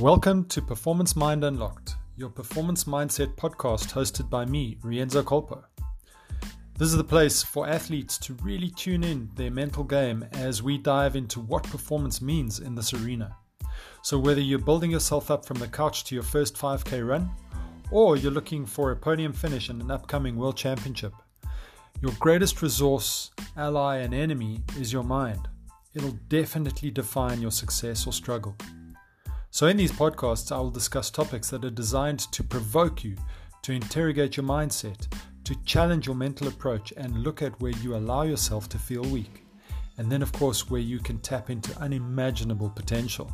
Welcome to Performance Mind Unlocked, your performance mindset podcast hosted by me, Rienzo Colpo. This is the place for athletes to really tune in their mental game as we dive into what performance means in this arena. So whether you're building yourself up from the couch to your first 5K run, or you're looking for a podium finish in an upcoming world championship, your greatest resource, ally and enemy is your mind. It'll definitely define your success or struggle. So in these podcasts, I will discuss topics that are designed to provoke you, to interrogate your mindset, to challenge your mental approach and look at where you allow yourself to feel weak. And then, of course, where you can tap into unimaginable potential.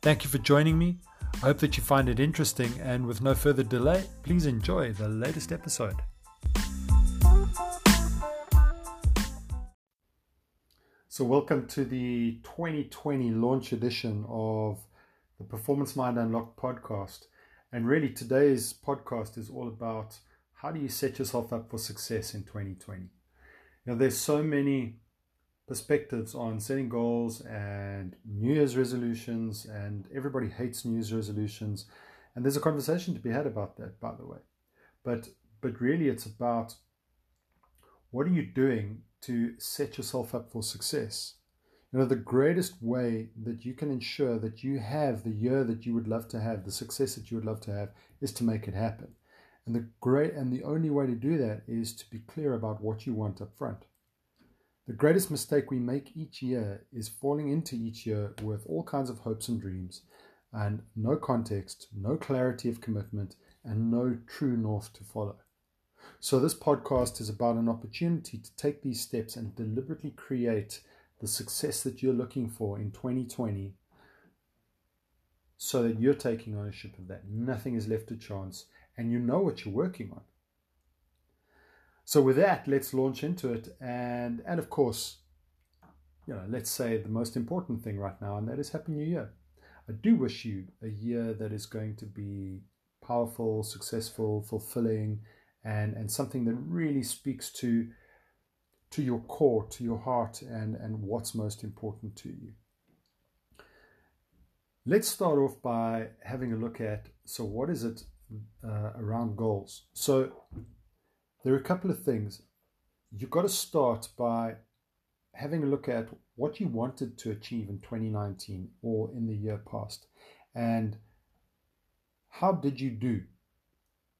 Thank you for joining me. I hope that you find it interesting, and with no further delay, please enjoy the latest episode. So welcome to the 2020 launch edition of the Performance Mind Unlocked podcast. And really today's podcast is all about how do you set yourself up for success in 2020. You know, there's so many perspectives on setting goals and New Year's resolutions, and everybody hates New Year's resolutions. And there's a conversation to be had about that, by the way. But really it's about what are you doing to set yourself up for success? You know, the greatest way that you can ensure that you have the year that you would love to have, the success that you would love to have, is to make it happen. And the only way to do that is to be clear about what you want up front. The greatest mistake we make each year is falling into each year with all kinds of hopes and dreams and no context, no clarity of commitment, and no true north to follow. So this podcast is about an opportunity to take these steps and deliberately create the success that you're looking for in 2020 so that you're taking ownership of that. Nothing is left to chance, and you know what you're working on. So with that, let's launch into it. And of course, you know, let's say the most important thing right now, and that is Happy New Year. I do wish you a year that is going to be powerful, successful, fulfilling, and something that really speaks to your core, to your heart, and what's most important to you. Let's start off by having a look at, so what is it around goals? So there are a couple of things. You've got to start by having a look at what you wanted to achieve in 2019 or in the year past, and how did you do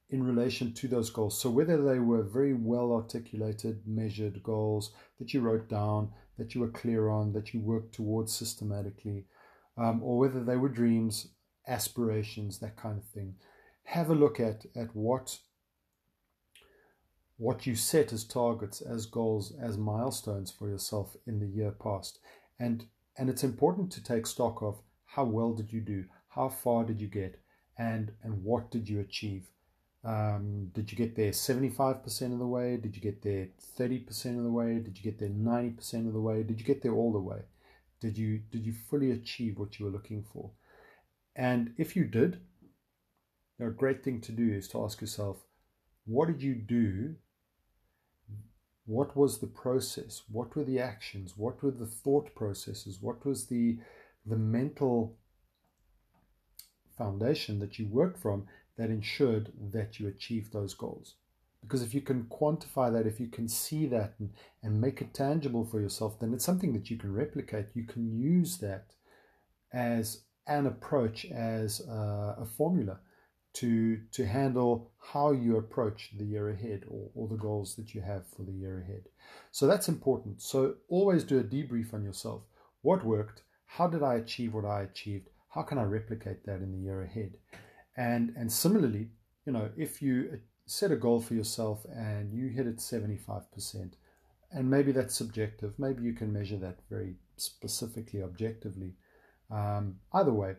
in relation to those goals. So whether they were very well articulated, measured goals that you wrote down, that you were clear on, that you worked towards systematically, or whether they were dreams, aspirations, that kind of thing. Have a look at what you set as targets, as goals, as milestones for yourself in the year past. And it's important to take stock of how well did you do, how far did you get, and what did you achieve. Did you get there 75% of the way? Did you get there 30% of the way? Did you get there 90% of the way? Did you get there all the way? Did you fully achieve what you were looking for? And if you did, a great thing to do is to ask yourself, what did you do? What was the process? What were the actions? What were the thought processes? What was the mental foundation that you worked from that ensured that you achieved those goals? Because if you can quantify that, if you can see that and make it tangible for yourself, then it's something that you can replicate. You can use that as an approach, as a formula to handle how you approach the year ahead or the goals that you have for the year ahead. So that's important. So always do a debrief on yourself. What worked? How did I achieve what I achieved? How can I replicate that in the year ahead? And similarly, you know, if you set a goal for yourself and you hit it 75%, and maybe that's subjective, maybe you can measure that very specifically, objectively. Either way,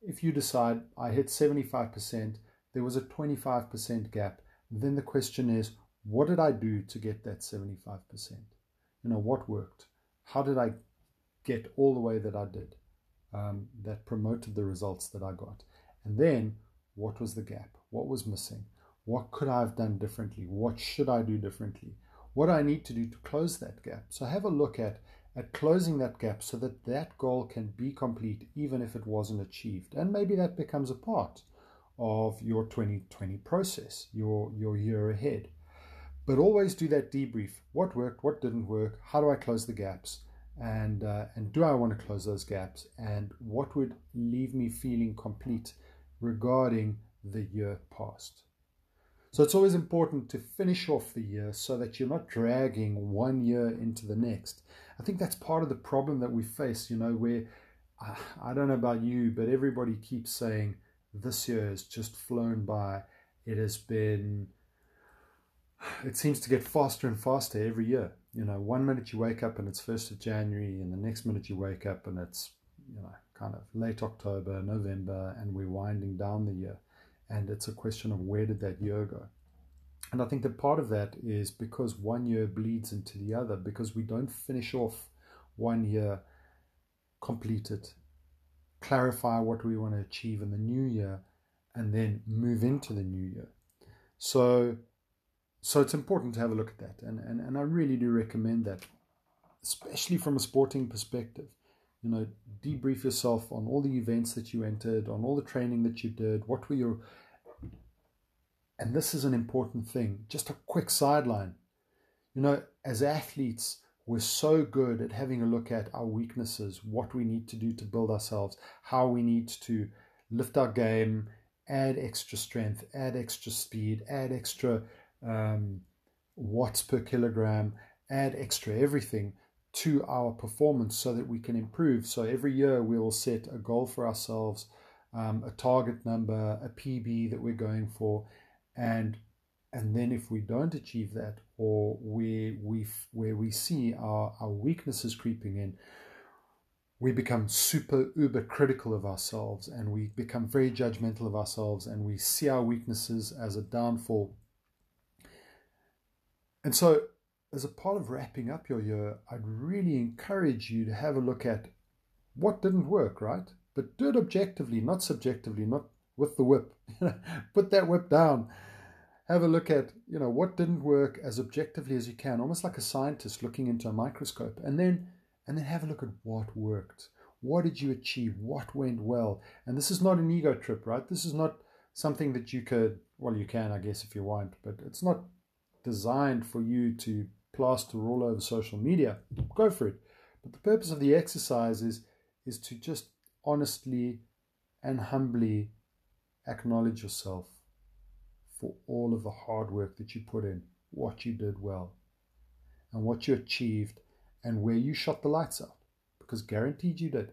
if you decide I hit 75%, there was a 25% gap, then the question is, what did I do to get that 75%? You know, what worked? How did I get all the way that I did, that promoted the results that I got? And then, what was the gap? What was missing? What could I have done differently? What should I do differently? What do I need to do to close that gap? So have a look at at closing that gap so that that goal can be complete even if it wasn't achieved. And maybe that becomes a part of your 2020 process, your year ahead. But always do that debrief. What worked? What didn't work? How do I close the gaps? And do I want to close those gaps? And what would leave me feeling complete regarding the year past? So it's always important to finish off the year so that you're not dragging one year into the next. I think that's part of the problem that we face, you know, where, I don't know about you, but everybody keeps saying, this year has just flown by. It seems to get faster and faster every year. You know, one minute you wake up and it's 1st of January, and the next minute you wake up and it's, you know, kind of late October, November, and we're winding down the year. And it's a question of where did that year go? And I think that part of that is because one year bleeds into the other, because we don't finish off one year, complete it, clarify what we want to achieve in the new year, and then move into the new year. So it's important to have a look at that. And I really do recommend that, especially from a sporting perspective. You know, debrief yourself on all the events that you entered, on all the training that you did. What were your... And this is an important thing. Just a quick sideline. You know, as athletes, we're so good at having a look at our weaknesses, what we need to do to build ourselves, how we need to lift our game, add extra strength, add extra speed, add extra watts per kilogram, add extra everything to our performance so that we can improve. So every year we will set a goal for ourselves, a target number, a PB that we're going for, and then if we don't achieve that, or where we see our weaknesses creeping in, we become super uber critical of ourselves, and we become very judgmental of ourselves, and we see our weaknesses as a downfall. And so, as a part of wrapping up your year, I'd really encourage you to have a look at what didn't work, right? But do it objectively, not subjectively, not with the whip. Put that whip down. Have a look at, you know, what didn't work as objectively as you can, almost like a scientist looking into a microscope. And then have a look at what worked. What did you achieve? What went well? And this is not an ego trip, right? This is not something that you could, well, you can, I guess, if you want, but it's not designed for you to plaster all over social media. Go for it. But the purpose of the exercise is to just honestly and humbly acknowledge yourself for all of the hard work that you put in, what you did well, and what you achieved, and where you shot the lights out, because guaranteed you did.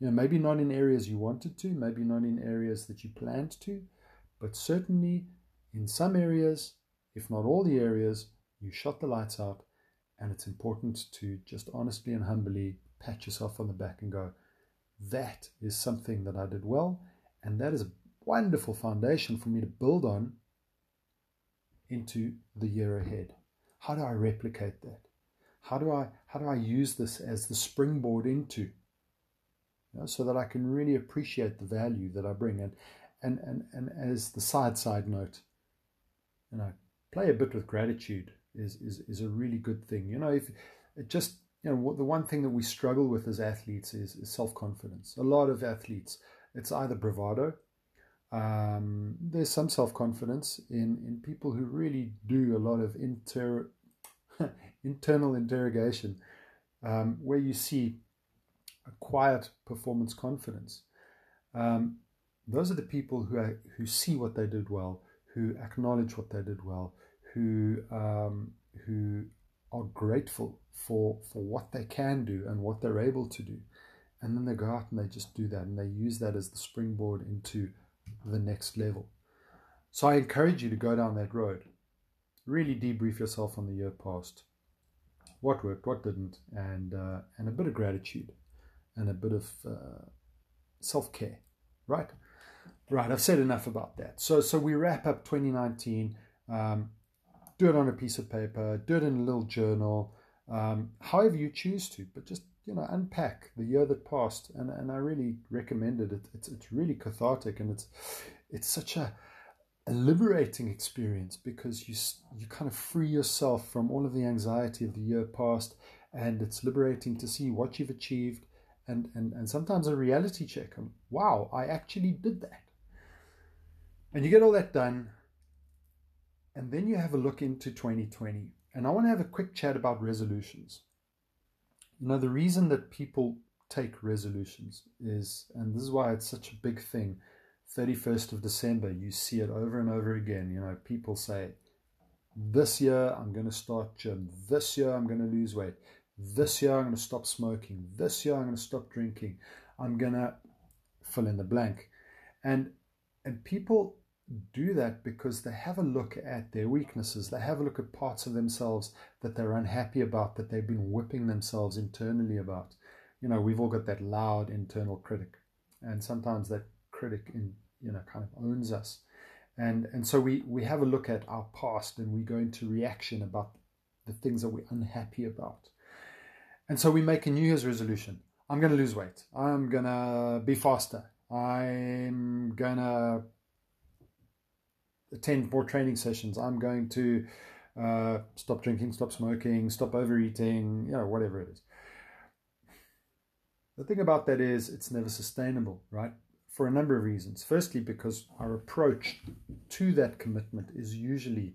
You know, maybe not in areas you wanted to, maybe not in areas that you planned to, but certainly in some areas, if not all the areas, you shot the lights out. And it's important to just honestly and humbly pat yourself on the back and go, that is something that I did well, and that is a wonderful foundation for me to build on into the year ahead. How do I replicate that? How do I use this as the springboard into, you know, so that I can really appreciate the value that I bring? And as the side note, you know, play a bit with gratitude is a really good thing. You know, if it just, you know, the one thing that we struggle with as athletes is self-confidence. A lot of athletes, it's either bravado. There's some self-confidence in people who really do a lot of internal interrogation, where you see a quiet performance confidence. Those are the people who see what they did well, who acknowledge what they did well, who are grateful for what they can do and what they're able to do. And then they go out and they just do that, and they use that as the springboard into the next level. So I encourage you to go down that road. Really debrief yourself on the year past. What worked, what didn't, and a bit of gratitude and a bit of self-care, right? Right, I've said enough about that. So we wrap up 2019. Do it on a piece of paper. Do it in a little journal. However you choose to. But just, you know, unpack the year that passed. And I really recommend it. It's really cathartic. And it's such a liberating experience, because you kind of free yourself from all of the anxiety of the year past. and it's liberating to see what you've achieved, and sometimes a reality check. And wow, I actually did that. And you get all that done, and then you have a look into 2020. And I want to have a quick chat about resolutions. You know, the reason that people take resolutions is, and this is why it's such a big thing, 31st of December, you see it over and over again. You know, people say, this year I'm going to start gym. This year I'm going to lose weight. This year I'm going to stop smoking. This year I'm going to stop drinking. I'm going to fill in the blank. And people do that because they have a look at their weaknesses. They have a look at parts of themselves that they're unhappy about, that they've been whipping themselves internally about. You know, we've all got that loud internal critic, and sometimes that critic, kind of owns us. And so we have a look at our past, and we go into reaction about the things that we're unhappy about. And so we make a New Year's resolution. I'm going to lose weight. I'm going to be faster. I'm going to attend more training sessions. I'm going to stop drinking, stop smoking, stop overeating, whatever it is. The thing about that is it's never sustainable, right? For a number of reasons. Firstly, because our approach to that commitment is usually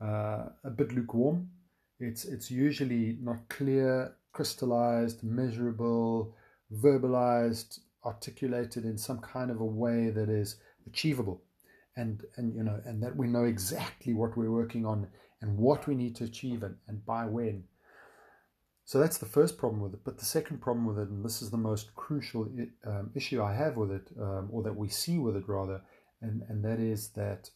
a bit lukewarm. It's usually not clear, crystallized, measurable, verbalized, articulated in some kind of a way that is achievable, and that we know exactly what we're working on and what we need to achieve and by when. So that's the first problem with it. But the second problem with it, and this is the most crucial issue I have with it, or that we see with it rather, and that is that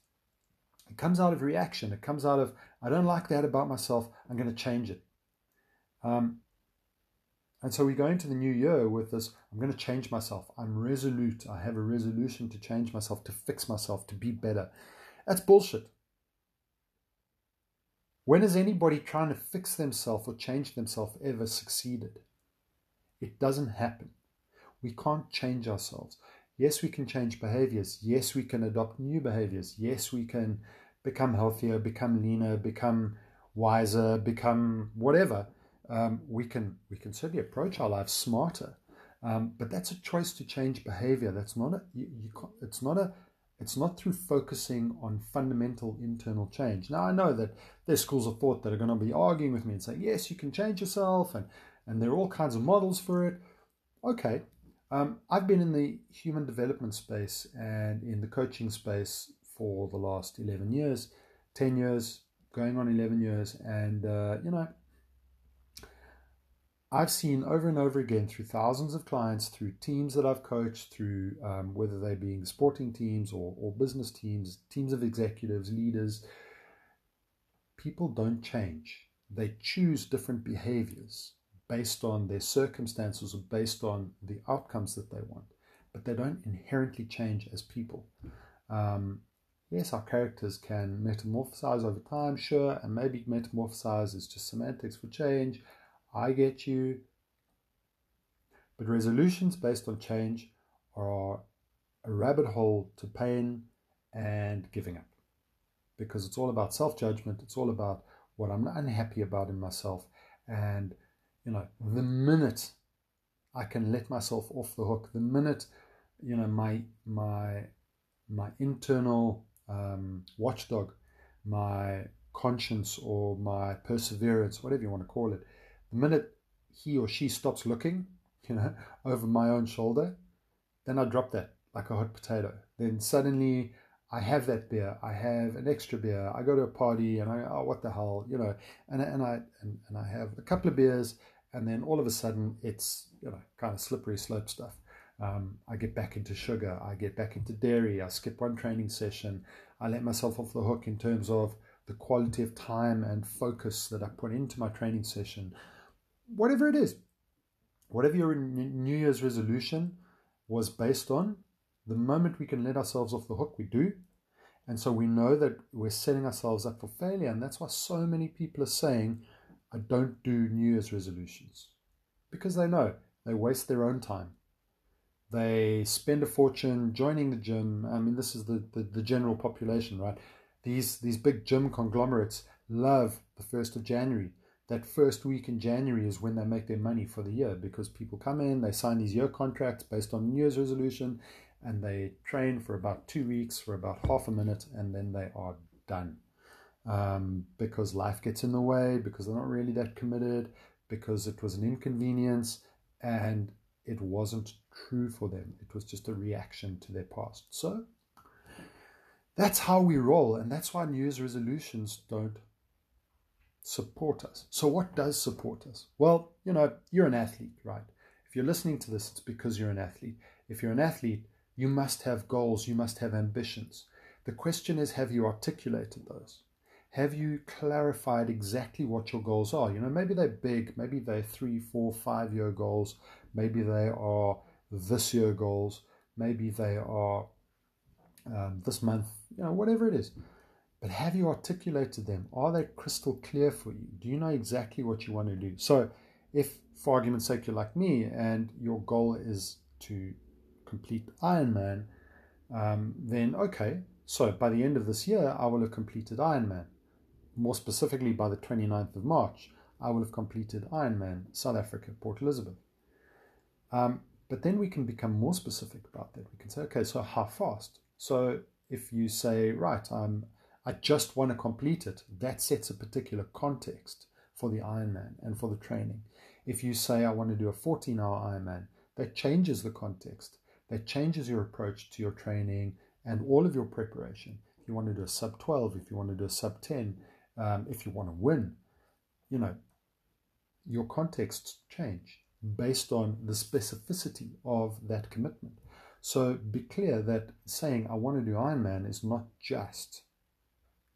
it comes out of reaction. It comes out of, I don't like that about myself, I'm going to change it. And so we go into the new year with this, I'm going to change myself. I'm resolute. I have a resolution to change myself, to fix myself, to be better. That's bullshit. When has anybody trying to fix themselves or change themselves ever succeeded? It doesn't happen. We can't change ourselves. Yes, we can change behaviors. Yes, we can adopt new behaviors. Yes, we can become healthier, become leaner, become wiser, become whatever. We can certainly approach our lives smarter. But that's a choice to change behavior. That's not a, you can't, it's not a, it's not through focusing on fundamental internal change. Now, I know that there's schools of thought that are going to be arguing with me and saying, yes, you can change yourself, and there are all kinds of models for it. Okay. I've been in the human development space and in the coaching space for the last 11 years, 10 years, going on 11 years. And, I've seen over and over again through thousands of clients, through teams that I've coached, through whether they being sporting teams or business teams, teams of executives, leaders, people don't change. They choose different behaviors based on their circumstances or based on the outcomes that they want, but they don't inherently change as people. Yes, our characters can metamorphosize over time, sure, and maybe metamorphosize is just semantics for change. I get you. But resolutions based on change are a rabbit hole to pain and giving up, because it's all about self-judgment. It's all about what I'm unhappy about in myself. And, the minute I can let myself off the hook, the minute, my internal watchdog, my conscience or my perseverance, whatever you want to call it, the minute he or she stops looking, over my own shoulder, then I drop that like a hot potato. Then suddenly I have that beer. I have an extra beer. I go to a party and I, oh, what the hell, and I have a couple of beers, and then all of a sudden it's, kind of slippery slope stuff. I get back into sugar. I get back into dairy. I skip one training session. I let myself off the hook in terms of the quality of time and focus that I put into my training session. Whatever it is, whatever your New Year's resolution was based on, the moment we can let ourselves off the hook, we do. And so we know that we're setting ourselves up for failure. And that's why so many people are saying, I don't do New Year's resolutions. Because they know they waste their own time. They spend a fortune joining the gym. I mean, this is the general population, right? These big gym conglomerates love the 1st of January. that first week in January is when they make their money for the year, because people come in, they sign these year contracts based on New Year's resolution, and they train for about 2 weeks for about half a minute, and then they are done. Because life gets in the way, because they're not really that committed, because it was an inconvenience, and it wasn't true for them. It was just a reaction to their past. So that's how we roll, and that's why New Year's resolutions don't support us. So what does support us? Well, you know, you're an athlete, right? If you're listening to this, it's because you're an athlete. If you're an athlete, you must have goals, you must have ambitions. The question is, have you articulated those? Have you clarified exactly what your goals are? You know, maybe they're big, maybe they're 3, 4, 5 year goals, maybe they are this year goals, maybe they are this month, you know, whatever it is. But have you articulated them? Are they crystal clear for you? Do you know exactly what you want to do? So if, for argument's sake, you're like me and your goal is to complete Ironman, then okay, so by the end of this year, I will have completed Ironman. More specifically, by the 29th of March, I will have completed Ironman, South Africa, Port Elizabeth. But then we can become more specific about that. We can say, okay, so how fast? So if you say, right, I just want to complete it, that sets a particular context for the Ironman and for the training. If you say, I want to do a 14-hour Ironman, that changes the context. That changes your approach to your training and all of your preparation. If you want to do a sub-12, if you want to do a sub-10, if you want to win, you know, your contexts change based on the specificity of that commitment. So be clear that saying, I want to do Ironman is not just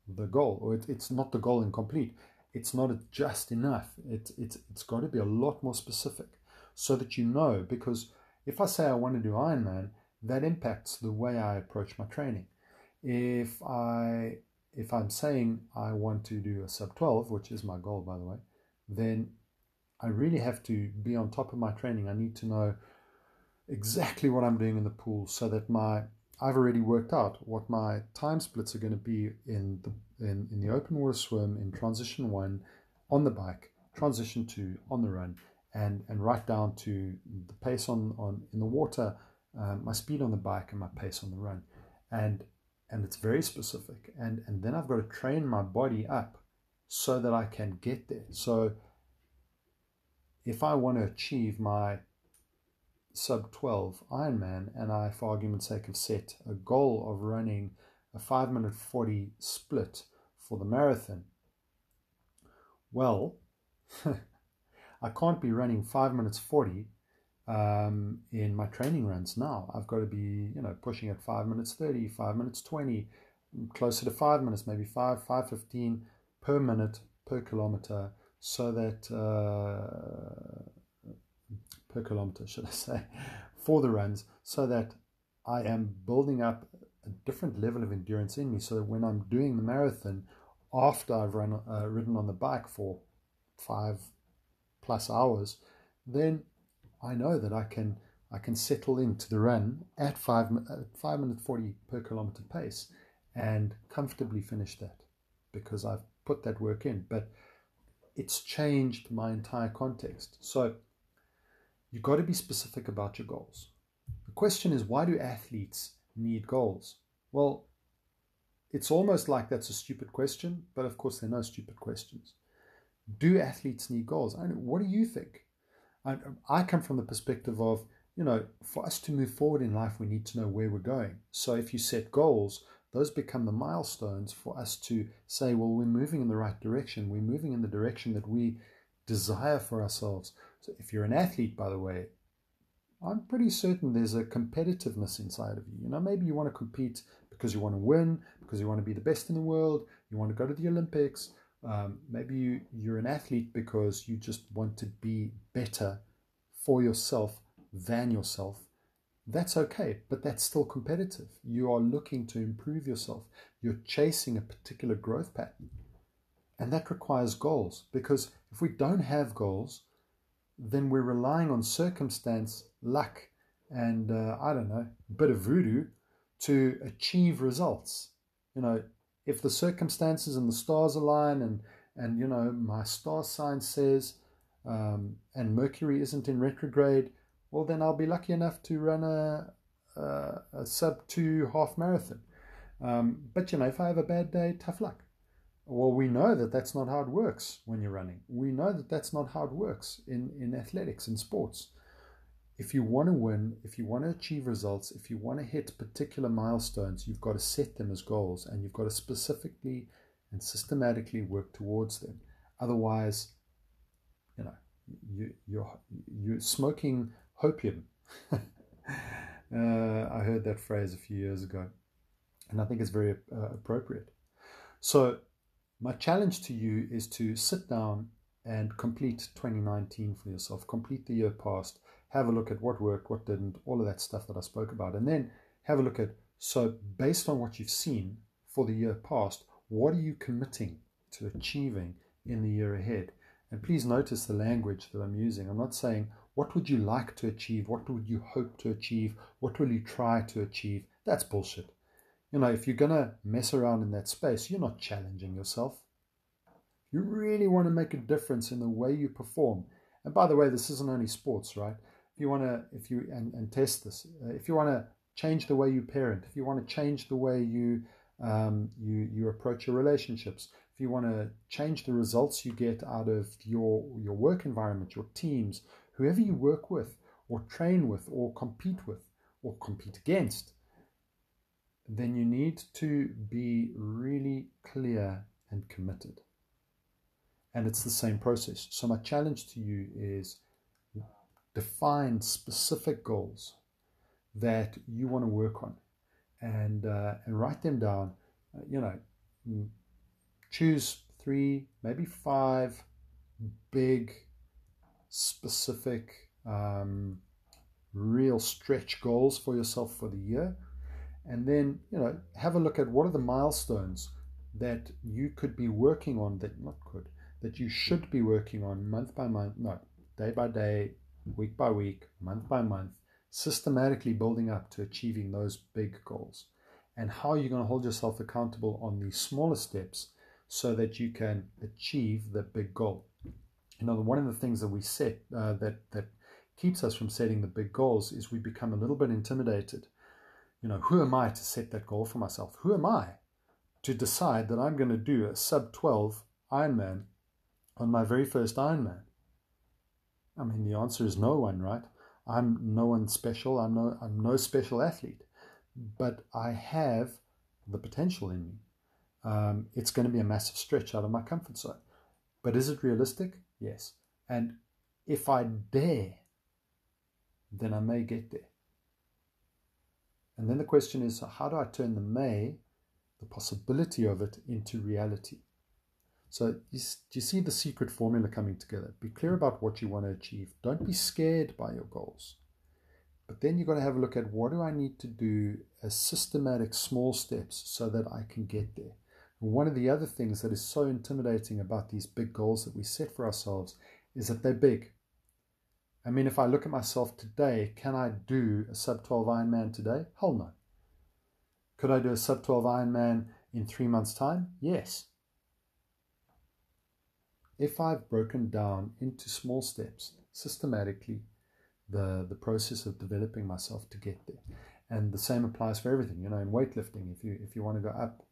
the goal, or it's not the goal incomplete. It's not just enough. It's got to be a lot more specific so that you know, because if I say I want to do Ironman, that impacts the way I approach my training. If I'm saying I want to do a sub-12, which is my goal, by the way, then I really have to be on top of my training. I need to know exactly what I'm doing in the pool so that I've already worked out what my time splits are going to be in the open water swim, in transition 1, on the bike, transition 2, on the run, and right down to the pace in the water, my speed on the bike and my pace on the run. And it's very specific. And then I've got to train my body up so that I can get there. So if I want to achieve my sub-12 Ironman, and I, for argument's sake, have set a goal of running a 5:40 split for the marathon, well, I can't be running 5:40 in my training runs now. I've got to be, you know, pushing at 5:30, 5:20, closer to 5 minutes, maybe 5:15 per minute per kilometer, so that per kilometer, should I say, for the runs, so that I am building up a different level of endurance in me, so that when I'm doing the marathon, after I've ridden on the bike for 5+ hours, then I know that I can settle into the run at 5:40 per kilometer pace and comfortably finish that, because I've put that work in. But it's changed my entire context. So you've got to be specific about your goals. The question is, why do athletes need goals? Well, it's almost like that's a stupid question, but of course there are no stupid questions. Do athletes need goals? What do you think? I come from the perspective of, you know, for us to move forward in life, we need to know where we're going. So if you set goals, those become the milestones for us to say, well, we're moving in the right direction. We're moving in the direction that we desire for ourselves. So if you're an athlete, by the way, I'm pretty certain there's a competitiveness inside of you. You know, maybe you want to compete because you want to win, because you want to be the best in the world, you want to go to the Olympics. Maybe you're an athlete because you just want to be better for yourself than yourself. That's okay, but that's still competitive. You are looking to improve yourself. You're chasing a particular growth pattern. And that requires goals, because if we don't have goals, then we're relying on circumstance, luck, and I don't know, a bit of voodoo to achieve results. You know, if the circumstances and the stars align and and you know, my star sign says, and Mercury isn't in retrograde, well, then I'll be lucky enough to run a sub-2 half marathon. But, you know, if I have a bad day, tough luck. Well, we know that that's not how it works when you're running. We know that that's not how it works in athletics, in sports. If you want to win, if you want to achieve results, if you want to hit particular milestones, you've got to set them as goals, and you've got to specifically and systematically work towards them. Otherwise, you know, you're smoking hopium. I heard that phrase a few years ago, and I think it's very appropriate. So my challenge to you is to sit down and complete 2019 for yourself. Complete the year past. Have a look at what worked, what didn't, all of that stuff that I spoke about. And then have a look at, so based on what you've seen for the year past, what are you committing to achieving in the year ahead? And please notice the language that I'm using. I'm not saying, what would you like to achieve? What would you hope to achieve? What will you try to achieve? That's bullshit. You know, if you're going to mess around in that space, you're not challenging yourself. You really want to make a difference in the way you perform. And by the way, this isn't only sports, right? If you want to, and test this, if you want to change the way you parent, if you want to change the way you you approach your relationships, if you want to change the results you get out of your work environment, your teams, whoever you work with, or train with, or compete against, then you need to be really clear and committed. And it's the same process. So my challenge to you is, define specific goals that you want to work on, and write them down. You know, choose 3, maybe 5 big, specific, real stretch goals for yourself for the year, and then, you know, have a look at what are the milestones that you could be working on, that you should be working on month by month, no, day by day, week by week, month by month, systematically building up to achieving those big goals, and how you're going to hold yourself accountable on the smaller steps so that you can achieve the big goal. You know, one of the things that we set that keeps us from setting the big goals is we become a little bit intimidated. You know, who am I to set that goal for myself? Who am I to decide that I'm going to do a sub-12 Ironman on my very first Ironman? I mean, the answer is no one, right? I'm no one special. I'm no special athlete, but I have the potential in me. It's going to be a massive stretch out of my comfort zone, but is it realistic? Yes. And if I dare, then I may get there. And then the question is, how do I turn the may, the possibility of it, into reality? So do you see the secret formula coming together? Be clear about what you want to achieve. Don't be scared by your goals. But then you've got to have a look at, what do I need to do as systematic small steps so that I can get there? And one of the other things that is so intimidating about these big goals that we set for ourselves is that they're big. I mean, if I look at myself today, can I do a sub-12 Ironman today? Hell no. Could I do a sub-12 Ironman in 3 months' time? Yes. If I've broken down into small steps systematically the process of developing myself to get there. And the same applies for everything. You know, in weightlifting, if you want to go up,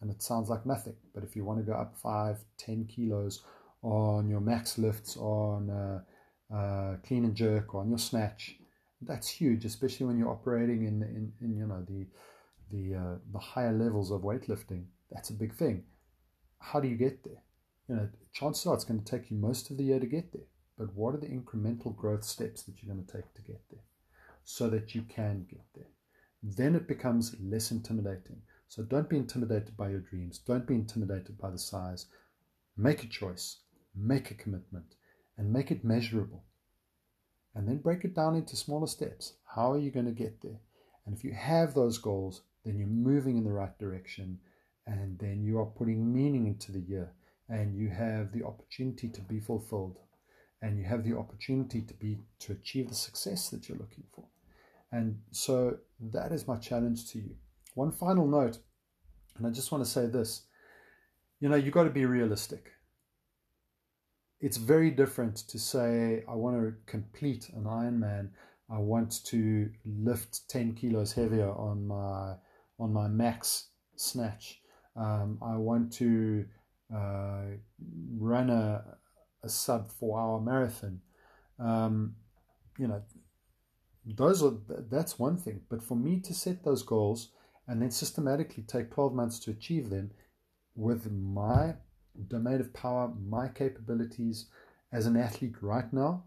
and it sounds like nothing, but if you want to go up 5-10 kilos on your max lifts, on clean and jerk, or on your snatch, that's huge, especially when you're operating in you know, the higher levels of weightlifting. That's a big thing. How do you get there? You know, chances are it's going to take you most of the year to get there. But what are the incremental growth steps that you're going to take to get there so that you can get there? Then it becomes less intimidating. So don't be intimidated by your dreams. Don't be intimidated by the size. Make a choice. Make a commitment. And make it measurable. And then break it down into smaller steps. How are you going to get there? And if you have those goals, then you're moving in the right direction. And then you are putting meaning into the year. And you have the opportunity to be fulfilled, and you have the opportunity to achieve the success that you're looking for. And so that is my challenge to you. One final note, and I just want to say this, you know, you've got to be realistic. it's very different to say, I want to complete an Ironman. I want to lift 10 kilos heavier on my max snatch. I want to run a sub 4-hour marathon. That's one thing. But for me to set those goals and then systematically take 12 months to achieve them with my domain of power, my capabilities as an athlete right now,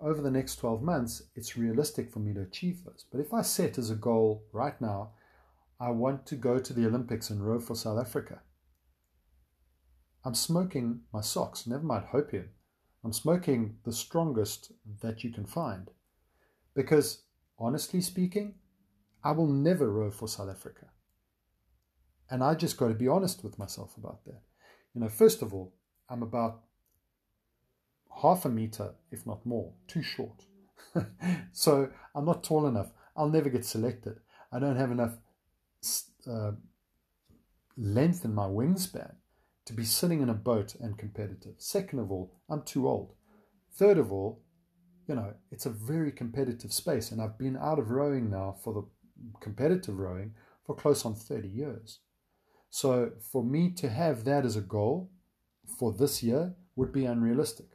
over the next 12 months, it's realistic for me to achieve those. But if I set as a goal right now, I want to go to the Olympics and row for South Africa, I'm smoking my socks, never mind hopium. I'm smoking the strongest that you can find. Because, honestly speaking, I will never row for South Africa. And I just got to be honest with myself about that. First of all, I'm about half a meter, if not more, too short. So I'm not tall enough. I'll never get selected. I don't have enough length in my wingspan to be sitting in a boat and competitive. Second of all, I'm too old. Third of all, it's a very competitive space, and I've been out of rowing now for the competitive rowing for close on 30 years. So for me to have that as a goal for this year would be unrealistic.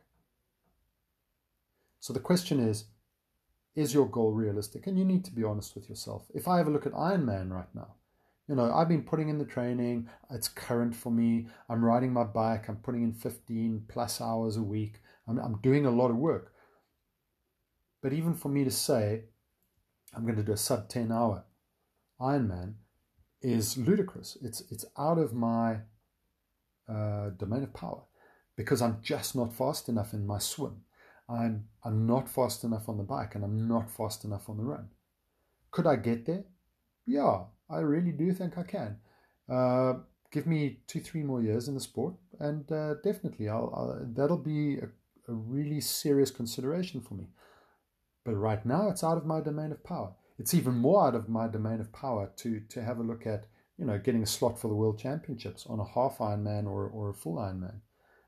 So the question is your goal realistic? And you need to be honest with yourself. If I have a look at Ironman right now, I've been putting in the training. It's current for me. I'm riding my bike. I'm putting in 15 plus hours a week. I'm doing a lot of work. But even for me to say, I'm going to do a sub 10 hour Ironman is ludicrous. It's out of my domain of power, because I'm just not fast enough in my swim. I'm not fast enough on the bike, and I'm not fast enough on the run. Could I get there? Yeah, I really do think I can. Give me 2-3 more years in the sport, and definitely that'll be a really serious consideration for me. But right now, it's out of my domain of power. It's even more out of my domain of power to have a look at getting a slot for the World Championships on a half Ironman or a full Ironman.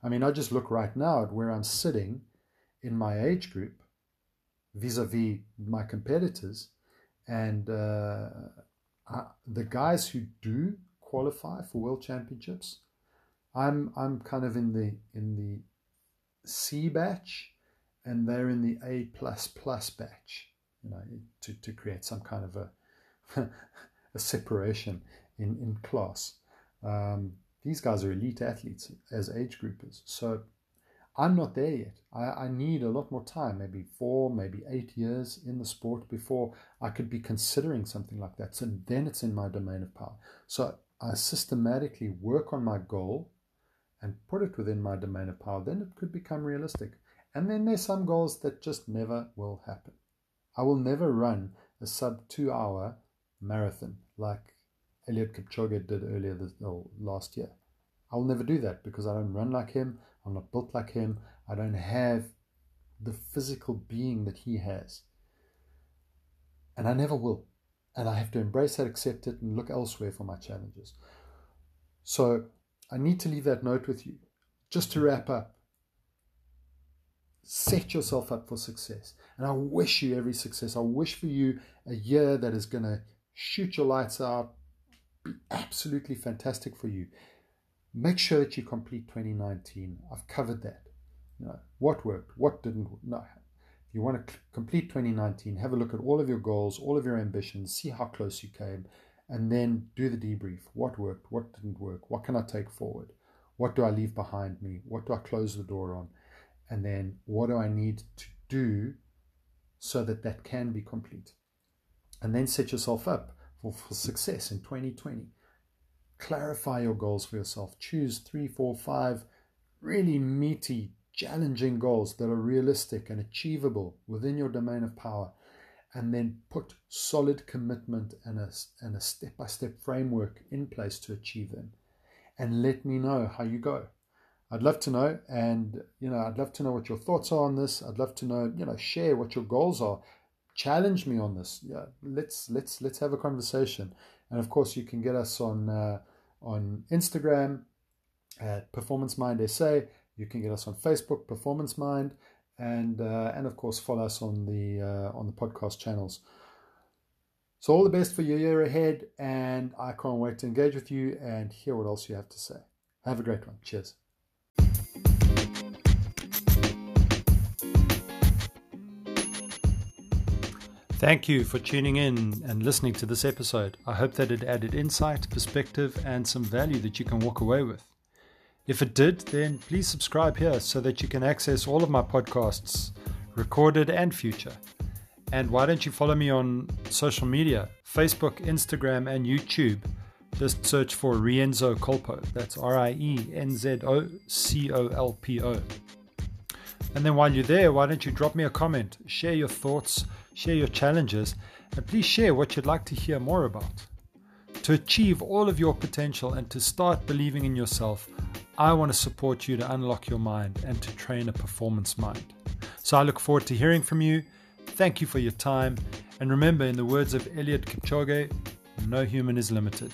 I just look right now at where I'm sitting in my age group vis-a-vis my competitors, and the guys who do qualify for World Championships, I'm kind of in the C batch, and they're in the A++ batch. To create some kind of a separation in class. These guys are elite athletes as age groupers. So I'm not there yet. I need a lot more time, maybe 4, maybe 8 years in the sport before I could be considering something like that. So then it's in my domain of power. So I systematically work on my goal and put it within my domain of power. Then it could become realistic. And then there's some goals that just never will happen. I will never run a sub 2-hour marathon like Eliud Kipchoge did last year. I will never do that, because I don't run like him. I'm not built like him. I don't have the physical being that he has. And I never will. And I have to embrace that, accept it, and look elsewhere for my challenges. So I need to leave that note with you. Just to wrap up, set yourself up for success. And I wish you every success. I wish for you a year that is going to shoot your lights out, be absolutely fantastic for you. Make sure that you complete 2019. I've covered that. What worked, what didn't work. No. If you want to complete 2019, have a look at all of your goals, all of your ambitions, see how close you came, and then do the debrief. What worked, what didn't work, what can I take forward? What do I leave behind me? What do I close the door on? And then what do I need to do so that can be complete? And then set yourself up for success in 2020. Clarify your goals for yourself. Choose 3, 4, 5 really meaty, challenging goals that are realistic and achievable within your domain of power. And then put solid commitment and a step-by-step framework in place to achieve them. And let me know how you go. I'd love to know. And, I'd love to know what your thoughts are on this. I'd love to know, share what your goals are. Challenge me on this. Yeah, let's have a conversation. And of course, you can get us on Instagram at Performance Mind SA, You can get us on Facebook, Performance Mind, and of course follow us on the podcast channels. So all the best for your year ahead, and I can't wait to engage with you and hear what else you have to say. Have a great one. Cheers. Thank you for tuning in and listening to this episode. I hope that it added insight, perspective, and some value that you can walk away with. If it did, then please subscribe here so that you can access all of my podcasts, recorded and future. And why don't you follow me on social media, Facebook, Instagram, and YouTube. Just search for Rienzo Colpo. That's RienzoColpo. And then while you're there, why don't you drop me a comment, share your thoughts, share your challenges, and please share what you'd like to hear more about. To achieve all of your potential and to start believing in yourself, I want to support you to unlock your mind and to train a performance mind. So I look forward to hearing from you. Thank you for your time. And remember, in the words of Eliud Kipchoge, no human is limited.